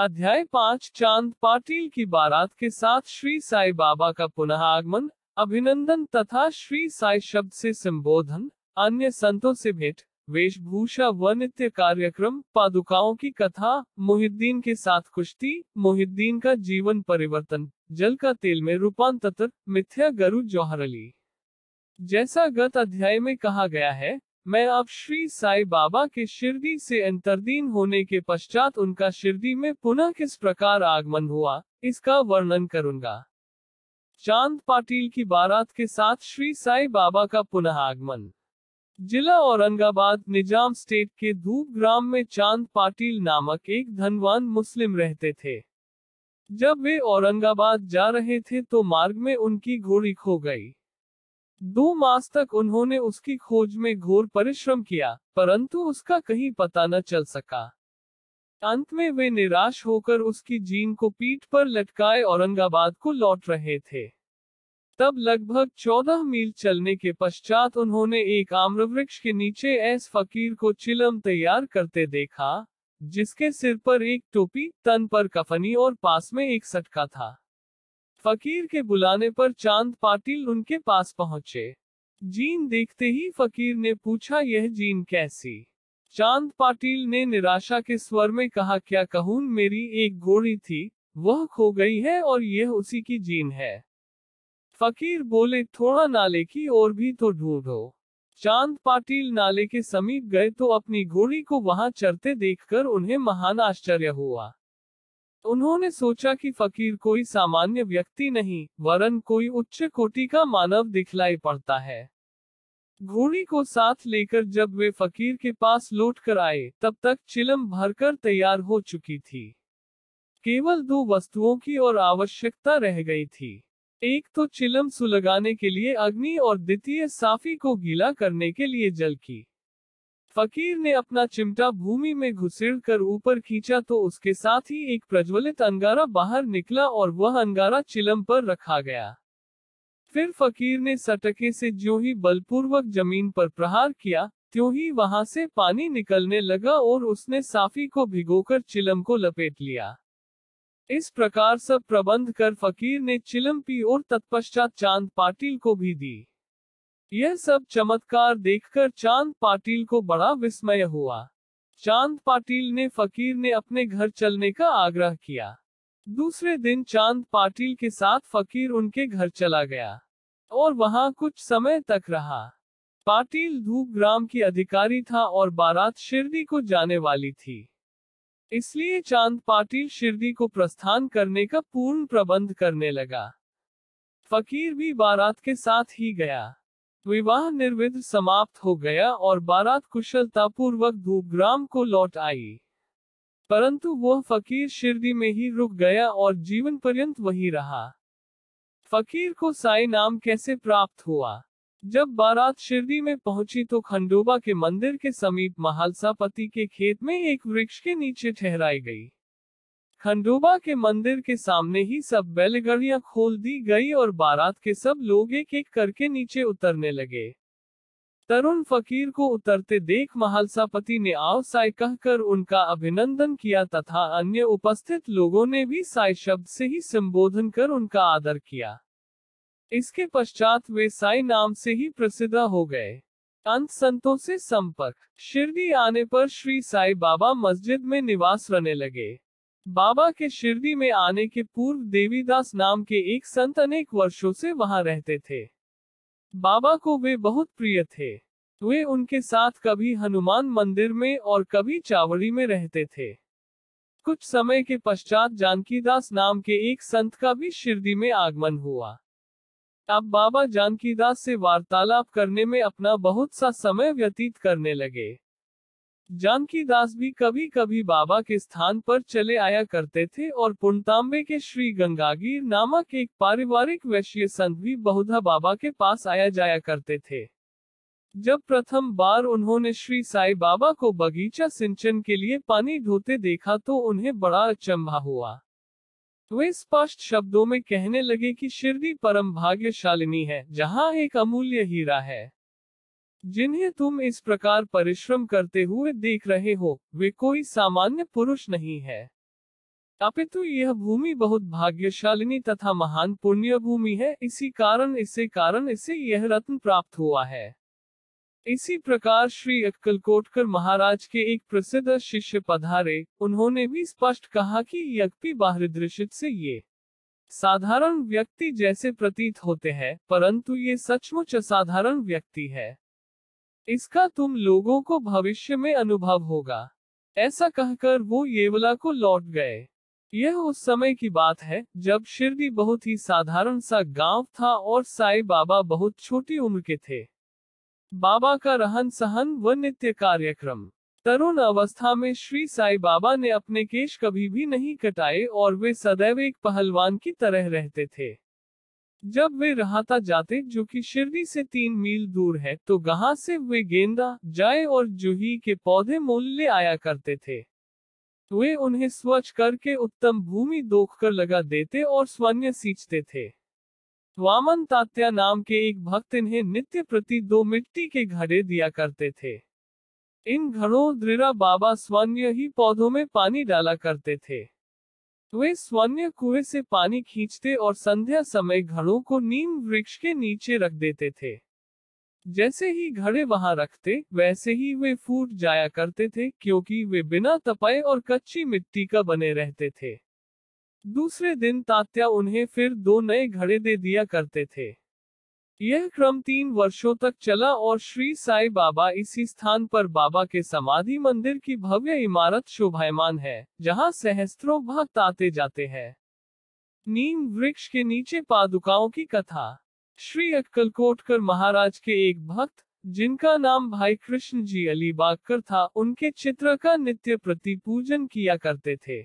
अध्याय 5 चांद पाटिल की बारात के साथ श्री साई बाबा का पुनः आगमन, अभिनंदन तथा श्री साई शब्द से संबोधन, अन्य संतों से भेंट, वेशभूषा व नित्य कार्यक्रम, पादुकाओं की कथा, मुहिद्दीन के साथ कुश्ती, मुहिद्दीन का जीवन परिवर्तन, जल का तेल में रूपांतर, मिथ्या गुरु जौहर अली। जैसा गत अध्याय में कहा गया है, मैं अब श्री साई बाबा के शिरडी से अंतर्दीन होने के पश्चात उनका शिरडी में पुनः किस प्रकार आगमन हुआ, इसका वर्णन करूंगा। चांद पाटिल की बारात के साथ श्री साई बाबा का पुनः आगमन। जिला औरंगाबाद निजाम स्टेट के धूप ग्राम में चांद पाटिल नामक एक धनवान मुस्लिम रहते थे। जब वे औरंगाबाद जा रहे थे तो मार्ग में उनकी घोड़ी खो गई। 2 मास तक उन्होंने उसकी खोज में घोर परिश्रम किया, परंतु उसका कहीं पता न चल सका। अंत में वे निराश होकर उसकी जीन को पीठ पर लटकाए औरंगाबाद को लौट रहे थे। तब लगभग 14 मील चलने के पश्चात उन्होंने एक आम्रवृक्ष के नीचे ऐस फकीर को चिलम तैयार करते देखा, जिसके सिर पर एक टोपी, तन पर कफनी और पास में एक सटका था। फकीर के बुलाने पर चांद पाटिल उनके पास पहुंचे। जीन देखते ही फकीर ने पूछा, यह जीन कैसी? चांद पाटिल ने निराशा के स्वर में कहा, क्या कहूं, मेरी एक घोड़ी थी, वह खो गई है और यह उसी की जीन है। फकीर बोले, थोड़ा नाले की ओर भी तो ढूंढो। चांद पाटिल नाले के समीप गए तो अपनी घोड़ी को वहां चरते देखकर उन्हें महान आश्चर्य हुआ। उन्होंने सोचा कि फकीर कोई सामान्य व्यक्ति नहीं, वरन कोई उच्च कोटि का मानव दिखलाई पड़ता है। घोड़ी को साथ लेकर जब वे फकीर के पास लौटकर आए, तब तक चिलम भरकर तैयार हो चुकी थी। केवल 2 वस्तुओं की और आवश्यकता रह गई थी, एक तो चिलम सुलगाने के लिए अग्नि और द्वितीय साफी को गीला करने के लिए जल की। फकीर ने अपना चिमटा भूमि में घुसेड़कर ऊपर खींचा तो उसके साथ ही एक प्रज्वलित अंगारा बाहर निकला और वह अंगारा चिलम पर रखा गया। फिर फकीर ने सटके से ज्यों ही बलपूर्वक जमीन पर प्रहार किया, त्यों ही वहां से पानी निकलने लगा और उसने साफी को भिगोकर चिलम को लपेट लिया। इस प्रकार सब प्रबंध कर फकीर ने चिलम पी और तत्पश्चात चांद पाटिल को भी दी। यह सब चमत्कार देखकर चांद पाटिल को बड़ा विस्मय हुआ। चांद पाटिल ने फकीर ने अपने घर चलने का आग्रह किया। दूसरे दिन चांद पाटिल के साथ फकीर उनके घर चला गया और वहां कुछ समय तक रहा। पाटिल धूप ग्राम की अधिकारी था और बारात शिरडी को जाने वाली थी, इसलिए चांद पाटिल शिरडी को प्रस्थान करने का पूर्ण प्रबंध करने लगा। फकीर भी बारात के साथ ही गया। विवाह निर्विघ्न समाप्त हो गया और बारात कुशलतापूर्वक धूपग्राम को लौट आई, परंतु वह फकीर शिरडी में ही रुक गया और जीवन पर्यंत वही रहा। फकीर को साई नाम कैसे प्राप्त हुआ? जब बारात शिरडी में पहुंची तो खंडोबा के मंदिर के समीप महालसापति के खेत में एक वृक्ष के नीचे ठहराई गई। खंडोबा के मंदिर के सामने ही सब बैलगाड़ियां खोल दी गई और बारात के सब लोग एक एक करके नीचे उतरने लगे। तरुण फकीर को उतरते देख महालसापति ने आओ साई कहकर उनका अभिनंदन किया तथा अन्य उपस्थित लोगों ने भी साई शब्द से ही संबोधन कर उनका आदर किया। इसके पश्चात वे साई नाम से ही प्रसिद्ध हो गए। अंत संतों से संपर्क। शिरडी आने पर श्री साई बाबा मस्जिद में निवास रहने लगे। बाबा के शिरडी में आने के पूर्व देवीदास नाम के एक संत अनेक वर्षों से वहां रहते थे। बाबा को वे बहुत प्रिय थे। वे उनके साथ कभी हनुमान मंदिर में और कभी चावड़ी में रहते थे। कुछ समय के पश्चात जानकीदास नाम के एक संत का भी शिरडी में आगमन हुआ। अब बाबा जानकीदास से वार्तालाप करने में अपना बहुत सा समय व्यतीत करने लगे। जानकीदास भी कभी कभी बाबा के स्थान पर चले आया करते थे और पुणतांबे के श्री गंगागीर नामक एक पारिवारिक वैश्य संत भी बहुधा बाबा के पास आया जाया करते थे। जब प्रथम बार उन्होंने श्री साई बाबा को बगीचा सिंचन के लिए पानी ढोते देखा तो उन्हें बड़ा अचंभा हुआ। वे स्पष्ट शब्दों में कहने लगे कि शिरडी परम भाग्यशालिनी है, जहाँ एक अमूल्य हीरा है। जिन्हें तुम इस प्रकार परिश्रम करते हुए देख रहे हो, वे कोई सामान्य पुरुष नहीं है। अपितु यह भूमि बहुत भाग्यशालिनी तथा महान पुण्य भूमि है, इसी कारण इसे यह रत्न प्राप्त हुआ है। इसी प्रकार श्री अक्कलकोटकर महाराज के एक प्रसिद्ध शिष्य पधारे, उन्होंने भी स्पष्ट कहा कि यद्यपि बाहरी दृश्य से ये साधारण व्यक्ति जैसे प्रतीत होते हैं, परंतु ये सचमुच असाधारण व्यक्ति है। इसका तुम लोगों को भविष्य में अनुभव होगा। ऐसा कहकर वो येवला को लौट गए। यह उस समय की बात है जब शिरडी बहुत ही साधारण सा गांव था और साई बाबा बहुत छोटी उम्र के थे। बाबा का रहन सहन व नित्य कार्यक्रम। तरुण अवस्था में श्री साई बाबा ने अपने केश कभी भी नहीं कटाए और वे सदैव एक पहलवान की तरह रहते थे। जब वे रहाता जाते, जो कि शिरडी से 3 मील दूर है, तो वहां से वे गेंदा, जाय और जूही के पौधे मोल ले आया करते थे। वे उन्हें स्वच्छ करके उत्तम भूमि दोखकर लगा देते और स्वर्ण सींचते थे। वामन तात्या नाम के एक भक्त इन्हें नित्य प्रति 2 मिट्टी के घड़े दिया करते थे। इन घड़ों द्रिरा बाबा स्वर्ण ही पौधों में पानी डाला करते थे। वे स्वर्ण कुएं से पानी खींचते और संध्या समय घड़ों को नीम वृक्ष के नीचे रख देते थे। जैसे ही घड़े वहां रखते, वैसे ही वे फूट जाया करते थे, क्योंकि वे बिना तपाए और कच्ची मिट्टी का बने रहते थे। दूसरे दिन तात्या उन्हें फिर 2 नए घड़े दे दिया करते थे। यह क्रम 3 वर्षों तक चला और श्री साई बाबा इसी स्थान पर बाबा के समाधि मंदिर की भव्य इमारत शोभायमान है, जहां सहस्त्रों भक्त आते जाते हैं। नीम वृक्ष के नीचे पादुकाओं की कथा। श्री अक्कलकोटकर महाराज के एक भक्त, जिनका नाम भाई कृष्ण जी अली बाग था, उनके चित्र का नित्य प्रति पूजन किया करते थे।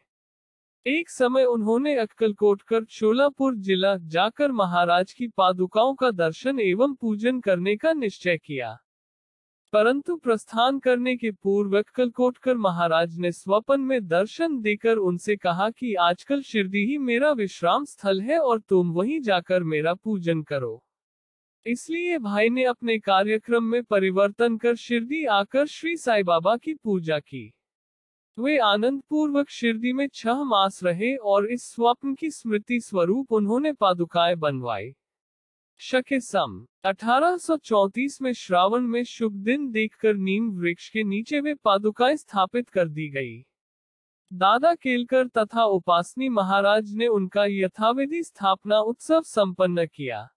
एक समय उन्होंने अक्कलकोटकर शोलापुर जिला जाकर महाराज की पादुकाओं का दर्शन एवं पूजन करने का निश्चय किया, परंतु प्रस्थान करने के पूर्व अक्कलकोटकर महाराज ने स्वप्न में दर्शन देकर उनसे कहा कि आजकल शिरडी ही मेरा विश्राम स्थल है और तुम वहीं जाकर मेरा पूजन करो। इसलिए भाई ने अपने कार्यक्रम में परिवर्तन कर शिरडी आकर श्री साई बाबा की पूजा की। वे आनंद पूर्वक शिरडी में 6 मास रहे और इस स्वप्न की स्मृति स्वरूप उन्होंने पादुकाएं बनवाई। शके सम 1834 में श्रावण में शुभ दिन देखकर नीम वृक्ष के नीचे वे पादुकाएं स्थापित कर दी गई। दादा केलकर तथा उपासनी महाराज ने उनका यथाविधि स्थापना उत्सव संपन्न किया।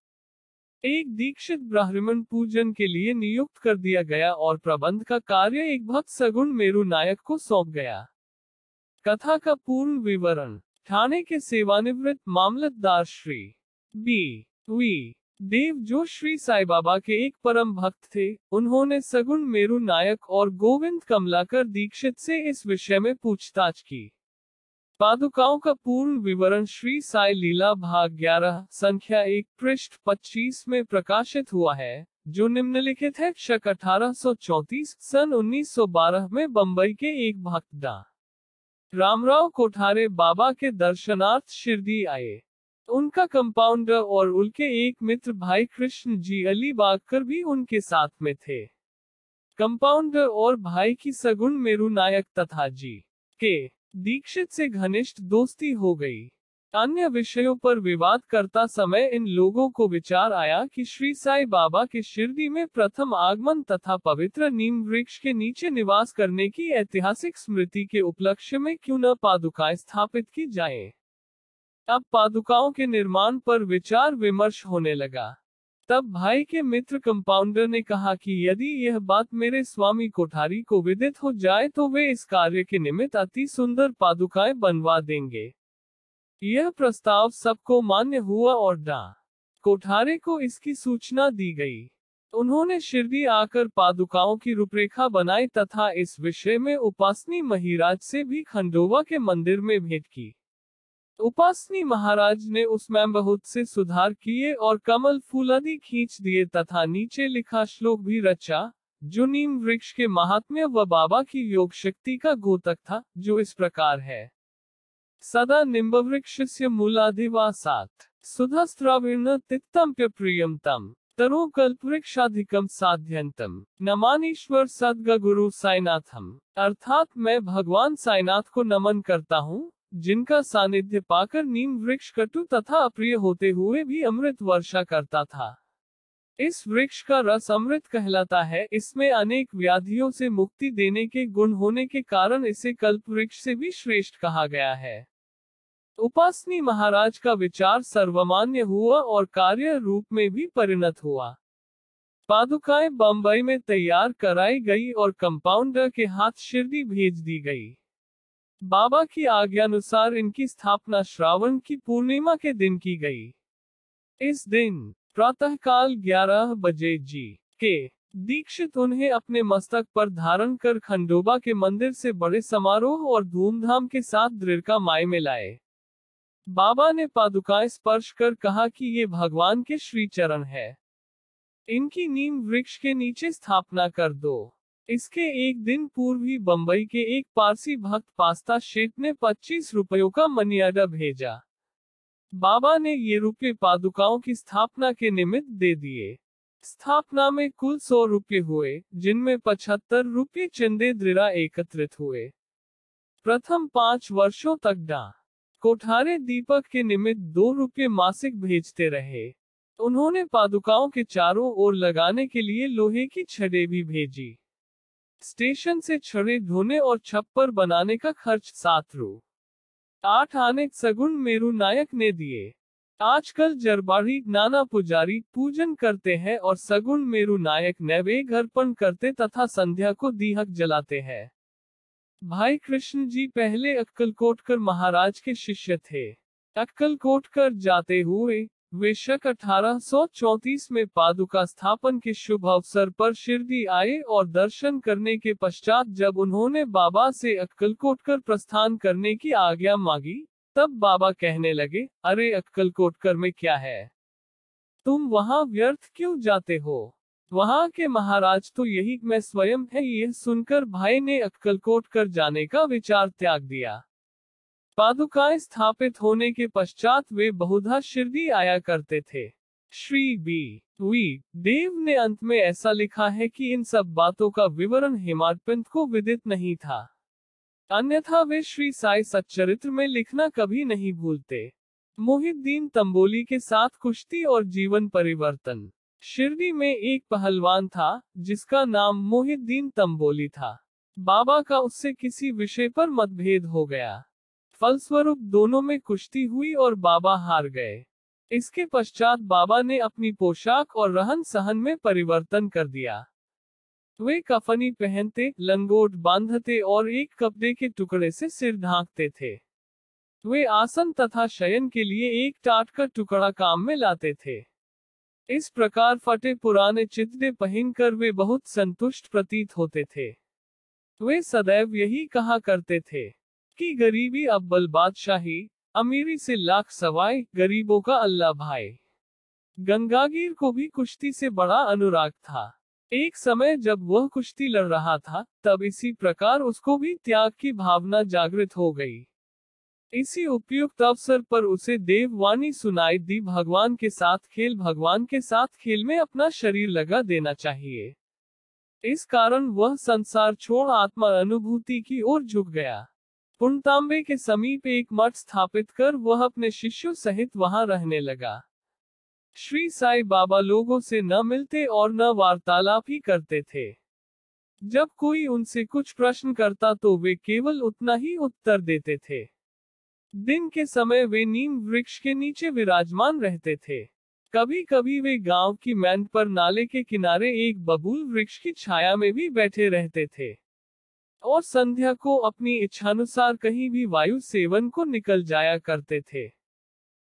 एक दीक्षित ब्राह्मण पूजन के लिए नियुक्त कर दिया गया और प्रबंध का कार्य एक भक्त सगुण मेरु नायक को सौंप गया। कथा का पूर्ण विवरण। थाने के सेवानिवृत्त मामलतदार श्री B.V. देव, जो श्री साई बाबा के एक परम भक्त थे, उन्होंने सगुण मेरु नायक और गोविंद कमलाकर दीक्षित से इस विषय में पूछताछ की। पादुकाओं का पूर्ण विवरण श्री साई लीला भाग 11 संख्या 1 पृष्ठ 25 में प्रकाशित हुआ है, जो निम्नलिखित है। शक 1834 सन 1912 में बंबई के एक भक्त डॉ. रामराव कोठारे बाबा के दर्शनार्थ शिरडी आए। उनका कंपाउंडर और उनके एक मित्र भाई कृष्ण जी अली बाग भी उनके साथ में थे। कंपाउंडर और भाई की सगुण मेरु नायक तथा G.K. दीक्षित से घनिष्ठ दोस्ती हो गई। अन्य विषयों पर विवाद करता समय इन लोगों को विचार आया कि श्री साई बाबा के शिरडी में प्रथम आगमन तथा पवित्र नीम वृक्ष के नीचे निवास करने की ऐतिहासिक स्मृति के उपलक्ष्य में क्यों न पादुकाएं स्थापित की जाएं। अब पादुकाओं के निर्माण पर विचार विमर्श होने लगा। तब भाई के मित्र कंपाउंडर ने कहा कि यदि यह बात मेरे स्वामी कोठारी को विदित हो जाए तो वे इस कार्य के निमित्त अति सुंदर पादुकाएं बनवा देंगे। यह प्रस्ताव सबको मान्य हुआ और डॉ. कोठारे को इसकी सूचना दी गई। उन्होंने शिरडी आकर पादुकाओं की रूपरेखा बनाई तथा इस विषय में उपासनी महाराज से भी खंडोवा के मंदिर में भेंट की। उपासनी महाराज ने उसमें बहुत से सुधार किए और कमल फूल आदि खींच दिए तथा नीचे लिखा श्लोक भी रचा, जो नीम वृक्ष के महात्म्य व बाबा की योग शक्ति का गोतक था, जो इस प्रकार है। सदा निम्बवृक्षस्य मूलाधिवासात् सुधस्त्राविर्न तिक्तम्प्य प्रियमतम तरो कल्पवृक्षाधिकम साध्यंतम नमानीश्वर सद्गुरु साईनाथम। अर्थात मैं भगवान साईनाथ को नमन करता हूँ, जिनका सानिध्य पाकर नीम वृक्ष कटु तथा अप्रिय होते हुए भी अमृत वर्षा करता था। इस वृक्ष का रस अमृत कहलाता है। इसमें अनेक व्याधियों से मुक्ति देने के गुण होने के कारण इसे कल्प वृक्ष से भी श्रेष्ठ कहा गया है। उपासनी महाराज का विचार सर्वमान्य हुआ और कार्य रूप में भी परिणत हुआ। पादुकाएं बम्बई में तैयार कराई गई और कंपाउंडर के हाथ शिरडी भेज दी गई। बाबा की आज्ञानुसार इनकी स्थापना श्रावण की पूर्णिमा के दिन की गई। इस दिन प्रातःकाल 11 बजे जी के दीक्षित उन्हें अपने मस्तक पर धारण कर खंडोबा के मंदिर से बड़े समारोह और धूमधाम के साथ द्वारका माई में लाए। बाबा ने पादुकाएं स्पर्श कर कहा कि ये भगवान के श्री चरण है, इनकी नीम वृक्ष के नीचे स्थापना कर दो। इसके एक दिन पूर्व ही बम्बई के एक पारसी भक्त पास्ता शेट ने 25 रुपयों का मनीआर्डर भेजा। बाबा ने ये रुपये पादुकाओं की स्थापना के निमित्त दे दिए। स्थापना में कुल 100 रुपये हुए, जिनमें 75 रुपये चंदे द्रिरा एकत्रित हुए। प्रथम 5 वर्षों तक डॉ. कोठारे दीपक के निमित्त 2 रुपये मासिक भेजते रहे। उन्होंने पादुकाओं के चारों ओर लगाने के लिए लोहे की छड़ें भी भेजी। स्टेशन से छड़े ढोने और छप्पर बनाने का खर्च 7 रु 8 आने सगुण मेरु नायक ने दिए। आजकल जरबारी नाना पुजारी पूजन करते हैं और सगुण मेरु नायक नैवेद्य अर्पण करते तथा संध्या को दीहक जलाते हैं। भाई कृष्ण जी पहले अक्कलकोटकर महाराज के शिष्य थे। अक्कलकोटकर जाते हुए वे शक 1834 में पादुका स्थापन के शुभ अवसर पर शिरडी आए और दर्शन करने के पश्चात जब उन्होंने बाबा से अक्कलकोटकर प्रस्थान करने की आज्ञा मांगी, तब बाबा कहने लगे, अरे अक्कलकोटकर में क्या है, तुम वहां व्यर्थ क्यों जाते हो, वहां के महाराज तो यही मैं स्वयं है। यह सुनकर भाई ने अक्कलकोटकर जाने का विचार त्याग दिया। पादुकाएं स्थापित होने के पश्चात वे बहुधा शिरडी आया करते थे। श्री बी वी देव ने अंत में ऐसा लिखा है कि इन सब बातों का विवरण हेमाडपंत को विदित नहीं था, अन्यथा वे श्री साई सच्चरित्र में लिखना कभी नहीं भूलते। मुहम्मद दीन तम्बोली के साथ कुश्ती और जीवन परिवर्तन। शिरडी में एक पहलवान था जिसका नाम मुहम्मद दीन तम्बोली था। बाबा का उससे किसी विषय पर मतभेद हो गया, फलस्वरूप दोनों में कुश्ती हुई और बाबा हार गए। इसके पश्चात बाबा ने अपनी पोशाक और रहन सहन में परिवर्तन कर दिया। वे कफनी पहनते, लंगोट बांधते और एक कपड़े के टुकड़े से सिर ढांकते थे। वे आसन तथा शयन के लिए एक टाट का टुकड़ा काम में लाते थे। इस प्रकार फटे पुराने चितड़े पहनकर वे बहुत संतुष्ट प्रतीत होते थे। वे सदैव यही कहा करते थे कि गरीबी अब्बल बादशाही, अमीरी से लाख सवाई, गरीबों का अल्लाह भाई। गंगागीर को भी कुश्ती से बड़ा अनुराग था। एक समय जब वह कुश्ती लड़ रहा था, तब इसी प्रकार उसको भी त्याग की भावना जागृत हो गई। इसी उपयुक्त अवसर पर उसे देववाणी सुनाई दी, भगवान के साथ खेल, भगवान के साथ खेल में अपना शरीर लगा देना चाहिए। इस कारण वह संसार छोड़ आत्मा अनुभूति की ओर झुक गया। पुणतांबे के समीप एक मठ स्थापित कर वह अपने शिष्यों सहित वहां रहने लगा। श्री साई बाबा लोगों से न मिलते और न वार्तालाप ही करते थे। जब कोई उनसे कुछ प्रश्न करता तो वे केवल उतना ही उत्तर देते थे। दिन के समय वे नीम वृक्ष के नीचे विराजमान रहते थे। कभी कभी वे गांव की मैंद पर नाले के किनारे एक बबूल वृक्ष की छाया में भी बैठे रहते थे और संध्या को अपनी इच्छानुसार कहीं भी वायु सेवन को निकल जाया करते थे।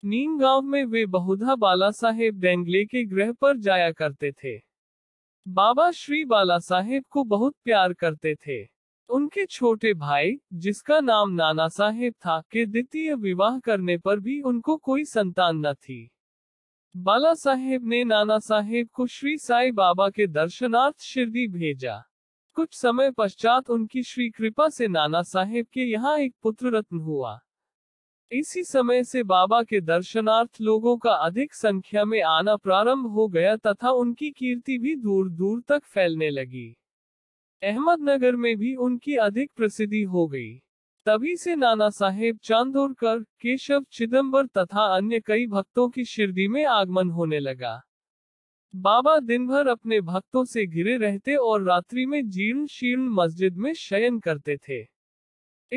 नीम गांव में वे बहुधा बालासाहेब डेंगले के गृह पर जाया करते थे। बाबा श्री बालासाहेब को बहुत प्यार करते थे। उनके छोटे भाई, जिसका नाम नाना साहेब था, के द्वितीय विवाह करने पर भी उनको कोई संतान न थी। बालासाहेब ने नाना साहेब को श्री साई बाबा के दर्शनार्थ शिरडी भेजा। कुछ समय पश्चात उनकी श्री कृपा से नाना साहेब के यहाँ एक पुत्र रत्न हुआ। इसी समय से बाबा के दर्शनार्थ लोगों का अधिक संख्या में आना प्रारंभ हो गया तथा उनकी कीर्ति भी दूर दूर तक फैलने लगी। अहमदनगर में भी उनकी अधिक प्रसिद्धि हो गई। तभी से नाना साहेब चांदोरकर, केशव चिदम्बर तथा अन्य कई भक्तों की शिरडी में आगमन होने लगा। बाबा दिन भर अपने भक्तों से घिरे रहते और रात्रि में जीर्ण शीर्ण मस्जिद में शयन करते थे।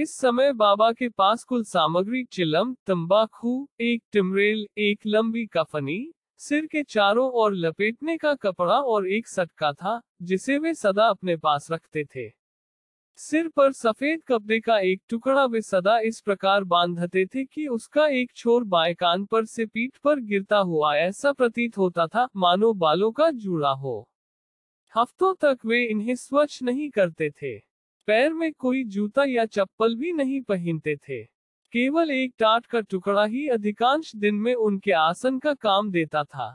इस समय बाबा के पास कुल सामग्री चिलम, तंबाकू, एक टिमरेल, एक लंबी कफनी, सिर के चारों ओर लपेटने का कपड़ा और एक सटका था, जिसे वे सदा अपने पास रखते थे। सिर पर सफेद कपड़े का एक टुकड़ा वे सदा इस प्रकार बांधते थे कि उसका एक छोर बाएं कान पर से पीठ पर गिरता हुआ ऐसा प्रतीत होता था, मानो बालों का जूड़ा हो। हफ्तों तक वे इन्हें स्वच्छ नहीं करते थे। पैर में कोई जूता या चप्पल भी नहीं पहनते थे। केवल एक टाट का टुकड़ा ही अधिकांश दिन में उनके आसन का काम देता था।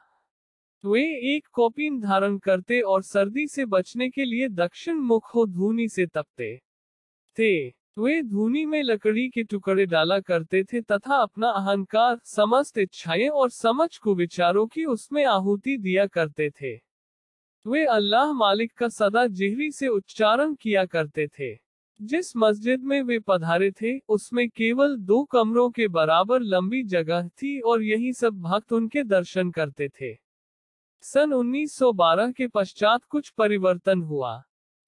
वे एक कौपीन धारण करते और सर्दी से बचने के लिए दक्षिण मुख हो धूनी से तपते थे। वे धूनी में लकड़ी के टुकड़े डाला करते थे तथा अपना अहंकार, समस्त इच्छाएं और समझ को विचारों की उसमें आहुति दिया करते थे। वे अल्लाह मालिक का सदा जिहरी से उच्चारण किया करते थे। जिस मस्जिद में वे पधारे थे उसमें केवल 2 कमरों के बराबर लंबी जगह थी और यही सब भक्त उनके दर्शन करते थे। सन 1912 के पश्चात कुछ परिवर्तन हुआ।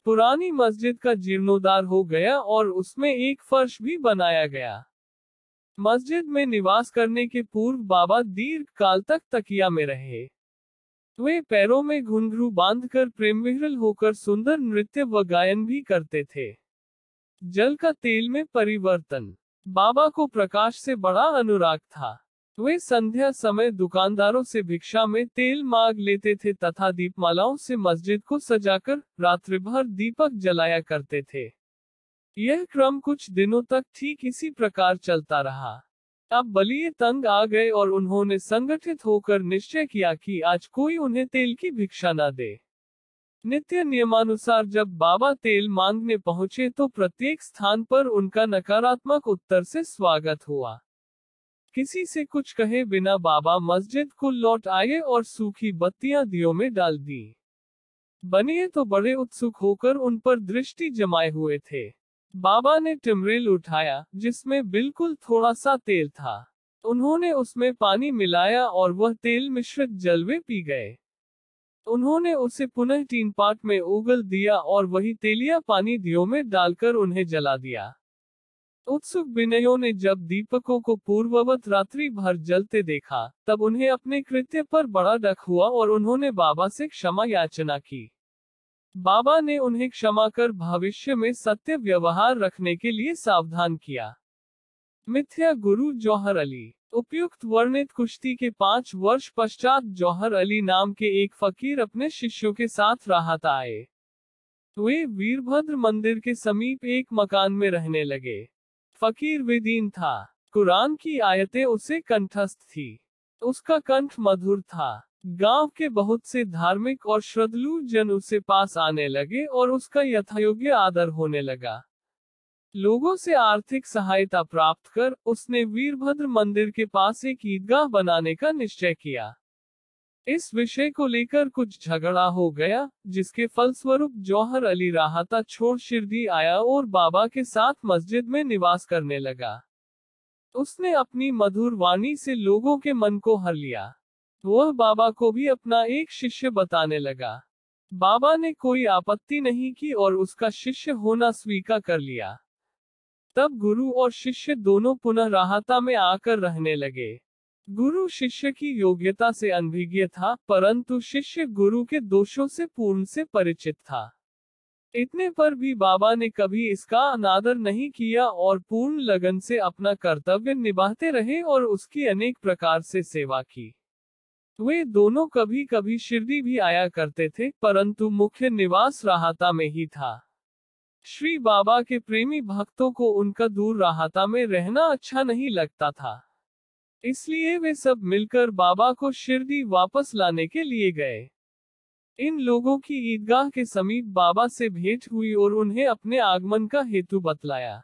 पुरानी मस्जिद का जीर्णोद्धार हो गया और उसमें एक फर्श भी बनाया गया। मस्जिद में निवास करने के पूर्व बाबा दीर्घ काल तक तकिया में रहे। वे पैरों में घुंघरू बांधकर प्रेम विह्वल होकर सुंदर नृत्य व गायन भी करते थे। जल का तेल में परिवर्तन। बाबा को प्रकाश से बड़ा अनुराग था। वे संध्या समय दुकानदारों से भिक्षा में तेल मांग लेते थे तथा दीपमालाओं से मस्जिद को सजाकर रात्रि भर दीपक जलाया करते थे। यह क्रम कुछ दिनों तक ठीक इसी प्रकार चलता रहा। अब बलिए तंग आ गए और उन्होंने संगठित होकर निश्चय किया कि आज कोई उन्हें तेल की भिक्षा न दे। नित्य नियमानुसार जब बाबा तेल मांगने पहुंचे तो प्रत्येक स्थान पर उनका नकारात्मक उत्तर से स्वागत हुआ। किसी से कुछ कहे बिना बाबा मस्जिद को लौट आए और सूखी बत्तियां दियों में डाल दी। बनिए तो बड़े उत्सुक होकर उन पर दृष्टि जमाए हुए थे। बाबा ने टिमरेल उठाया जिसमें बिल्कुल थोड़ा सा तेल था। उन्होंने उसमें पानी मिलाया और वह तेल मिश्रित जलवे पी गए। उन्होंने उसे पुनः 3 पाट में उगल दिया और वही तेलिया पानी दियों में डालकर उन्हें जला दिया। उत्सुक विनयों ने जब दीपकों को पूर्ववत रात्रि भर जलते देखा तब उन्हें अपने कृत्य पर बड़ा दुख हुआ और उन्होंने बाबा से क्षमा याचना की। बाबा ने उन्हें क्षमा कर भविष्य में सत्य व्यवहार रखने के लिए सावधान किया। मिथ्या गुरु जौहर अली। उपयुक्त वर्णित कुश्ती के 5 वर्ष पश्चात जौहर अली नाम के एक फकीर अपने शिष्यों के साथ राहत आए। वे वीरभद्र मंदिर के समीप एक मकान में रहने लगे। फकीर विदीन था। कुरान की आयतें उसे कंठस्थ थी। उसका कंठ मधुर था। गांव के बहुत से धार्मिक और श्रद्धालु जन उसे पास आने लगे और उसका यथायोग्य आदर होने लगा। लोगों से आर्थिक सहायता प्राप्त कर उसने वीरभद्र मंदिर के पास एक ईदगाह बनाने का निश्चय किया। इस विषय को लेकर कुछ झगड़ा हो गया जिसके फलस्वरूप जौहर अली राहता छोड़ शिरडी आया और बाबा के साथ मस्जिद में निवास करने लगा। उसने अपनी मधुर वाणी से लोगों के मन को हर लिया। वह बाबा को भी अपना एक शिष्य बताने लगा। बाबा ने कोई आपत्ति नहीं की और उसका शिष्य होना स्वीकार कर लिया। तब गुरु और शिष्य दोनों पुनः राहता में आकर रहने लगे। गुरु शिष्य की योग्यता से अनभिज्ञ था, परंतु शिष्य गुरु के दोषों से पूर्ण से परिचित था। इतने पर भी बाबा ने कभी इसका अनादर नहीं किया और पूर्ण लगन से अपना कर्तव्य निभाते रहे और उसकी अनेक प्रकार से सेवा की। वे दोनों कभी कभी शिरडी भी आया करते थे, परंतु मुख्य निवास राहता में ही था। श्री बाबा के प्रेमी भक्तों को उनका दूर राहता में रहना अच्छा नहीं लगता था, इसलिए वे सब मिलकर बाबा को शिरडी वापस लाने के लिए गए। इन लोगों की ईदगाह के समीप बाबा से भेंट हुई और उन्हें अपने आगमन का हेतु बतलाया।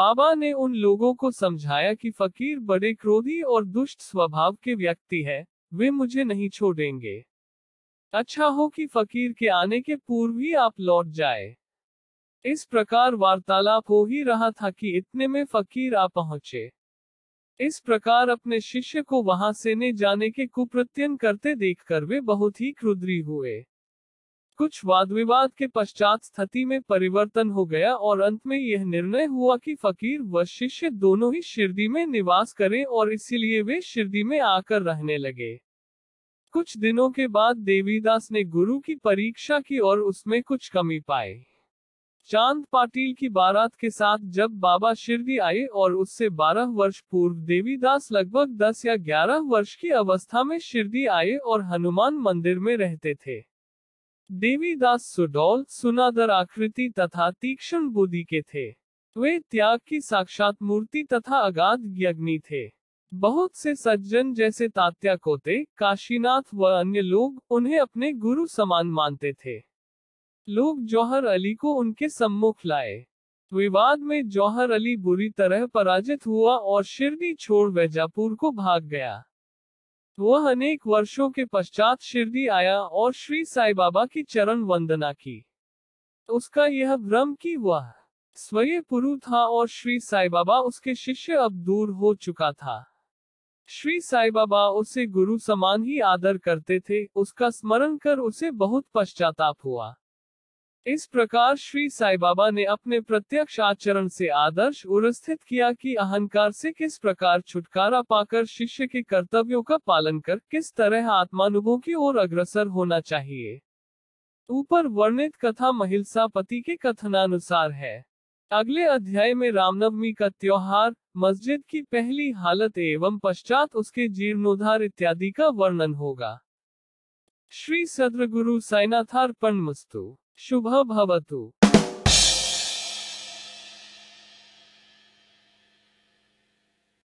बाबा ने उन लोगों को समझाया कि फकीर बड़े क्रोधी और दुष्ट स्वभाव के व्यक्ति हैं, वे मुझे नहीं छोड़ेंगे। अच्छा हो कि फकीर के आने के पूर्व ही आप लौट जाए। इस प्रकार वार्तालाप हो ही रहा था कि इतने में फकीर आ पहुंचे। इस प्रकार अपने शिष्य को वहां से ने जाने के कुप्रत्यन करते देखकर वे बहुत ही क्रुद्री हुए। कुछ वाद विवाद के पश्चात स्थिति में परिवर्तन हो गया और अंत में यह निर्णय हुआ कि फकीर व शिष्य दोनों ही शिरडी में निवास करें और इसीलिए वे शिरडी में आकर रहने लगे। कुछ दिनों के बाद देवीदास ने गुरु की परीक्षा की और उसमें कुछ कमी पाई। चांद पाटिल की बारात के साथ जब बाबा शिरडी आए और उससे 12 वर्ष पूर्व देवीदास लगभग 10 या 11 वर्ष की अवस्था में शिरडी आए और हनुमान मंदिर में रहते थे। देवीदास सुडौल, सुनादर आकृति तथा तीक्ष्ण बुद्धि के थे। वे त्याग की साक्षात मूर्ति तथा अगाध ज्ञानी थे। बहुत से सज्जन जैसे तात्या कोते, काशीनाथ व अन्य लोग उन्हें अपने गुरु समान मानते थे। लोग जौहर अली को उनके सम्मुख लाए। विवाद में जौहर अली बुरी तरह पराजित हुआ और शिरडी छोड़ वैजापुर को भाग गया। वह अनेक वर्षों के पश्चात शिरडी आया और श्री साई बाबा की चरण वंदना की। उसका यह भ्रम कि वह स्वयं पुरु था और श्री साई बाबा उसके शिष्य अब दूर हो चुका था। श्री साई बाबा उसे गुरु समान ही आदर करते थे। उसका स्मरण कर उसे बहुत पश्चाताप हुआ। इस प्रकार श्री साई बाबा ने अपने प्रत्यक्ष आचरण से आदर्श उरस्थित किया कि अहंकार से किस प्रकार छुटकारा पाकर शिष्य के कर्तव्यों का पालन कर किस तरह आत्मानुभव की ओर अग्रसर होना चाहिए। ऊपर वर्णित कथा महालसापति के कथनानुसार है। अगले अध्याय में रामनवमी का त्योहार, मस्जिद की पहली हालत एवं पश्चात उसके जीर्णोद्धार इत्यादि का वर्णन होगा। श्री सद्गुरु साईनाथार्पणमस्तु। शुभ भवतु।